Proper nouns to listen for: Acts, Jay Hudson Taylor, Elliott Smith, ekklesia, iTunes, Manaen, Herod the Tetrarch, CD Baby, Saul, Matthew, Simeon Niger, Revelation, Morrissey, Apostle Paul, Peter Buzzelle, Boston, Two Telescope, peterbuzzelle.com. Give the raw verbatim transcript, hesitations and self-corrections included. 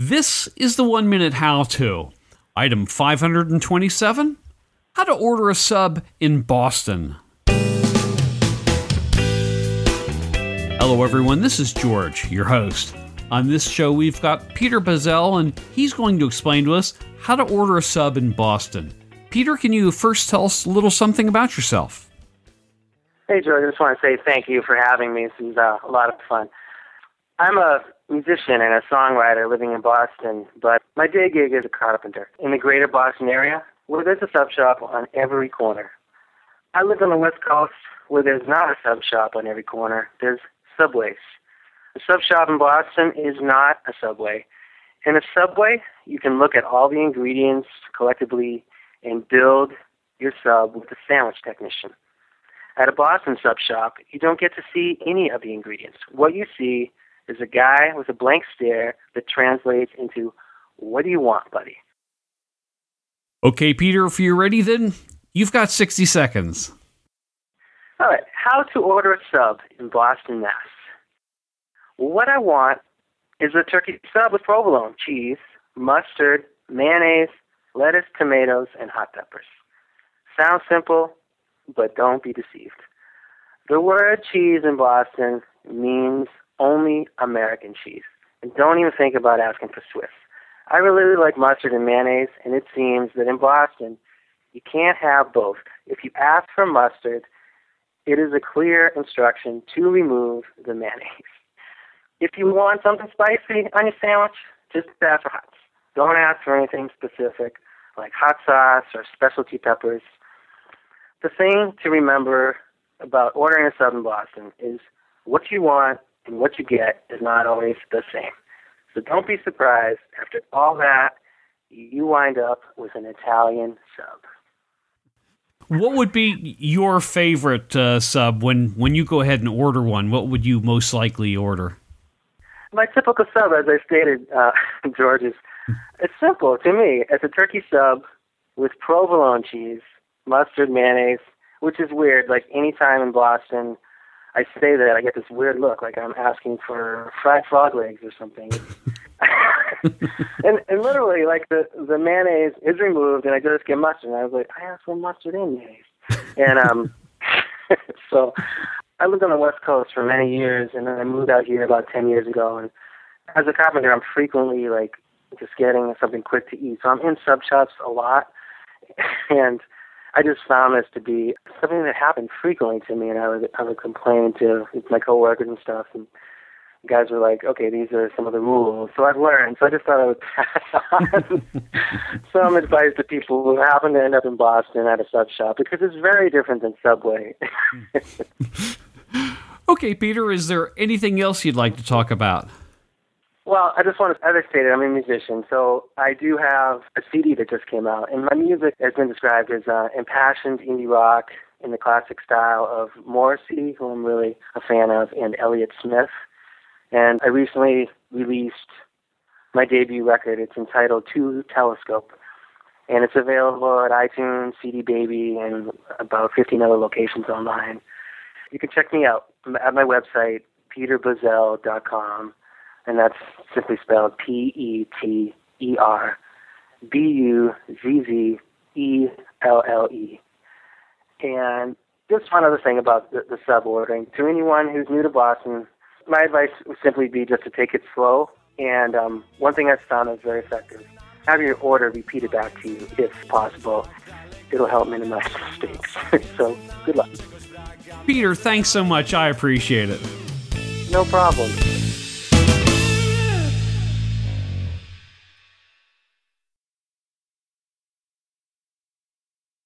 This is the one-minute how-to. Item five hundred twenty-seven, how to order a sub in Boston. Hello, everyone. This is George, your host. On this show, we've got Peter Buzzelle, and he's going to explain to us how to order a sub in Boston. Peter, can you first tell us a little something about yourself? Hey, George. I just want to say thank you for having me. This is uh, a lot of fun. I'm a musician and a songwriter living in Boston, but my day gig is a carpenter in the greater Boston area, where there's a sub shop on every corner. I live on the West Coast, where there's not a sub shop on every corner. There's subways. A sub shop in Boston is not a subway. In a subway, you can look at all the ingredients collectively and build your sub with a sandwich technician. At a Boston sub shop, you don't get to see any of the ingredients. What you see is a guy with a blank stare that translates into, "What do you want, buddy?" Okay, Peter, if you're ready then, you've got sixty seconds. All right, how to order a sub in Boston, Mass. What I want is a turkey sub with provolone, cheese, mustard, mayonnaise, lettuce, tomatoes, and hot peppers. Sounds simple, but don't be deceived. The word cheese in Boston means only American cheese. And don't even think about asking for Swiss. I really like mustard and mayonnaise, and it seems that in Boston, you can't have both. If you ask for mustard, it is a clear instruction to remove the mayonnaise. If you want something spicy on your sandwich, just ask for hot. Don't ask for anything specific like hot sauce or specialty peppers. The thing to remember about ordering a sub in Boston is what you want and what you get is not always the same. So don't be surprised. After all that, you wind up with an Italian sub. What would be your favorite uh, sub when, when you go ahead and order one? What would you most likely order? My typical sub, as I stated, uh, George, is it's simple to me. It's a turkey sub with provolone cheese, mustard, mayonnaise, which is weird. Like any time in Boston, I say that, I get this weird look, like I'm asking for fried frog legs or something. and, and literally, like, the, the mayonnaise is removed, and I just get mustard. And I was like, I asked for mustard and mayonnaise. And um, so I lived on the West Coast for many years, and then I moved out here about ten years ago. And as a carpenter, I'm frequently, like, just getting something quick to eat. So I'm in sub shops a lot, and I just found this to be something that happened frequently to me, and I would I would complain to my coworkers and stuff, and guys were like, "Okay, these are some of the rules." So I've learned. So I just thought I would pass on some advice to people who happen to end up in Boston at a sub shop, because it's very different than Subway. Okay, Peter, is there anything else you'd like to talk about? Well, I just want to, as I stated, I'm a musician, so I do have a C D that just came out, and my music has been described as uh, impassioned indie rock in the classic style of Morrissey, who I'm really a fan of, and Elliott Smith. And I recently released my debut record. It's entitled Two Telescope, and it's available at iTunes, C D Baby, and about fifteen other locations online. You can check me out at my website, peter buzzelle dot com. And that's simply spelled P E T E R B U Z Z E L L E. And just one other thing about the, the sub ordering. To anyone who's new to Boston, my advice would simply be just to take it slow. And um, one thing I've found that's very effective, have your order repeated back to you if possible. It'll help minimize mistakes. So good luck. Peter, thanks so much. I appreciate it. No problem.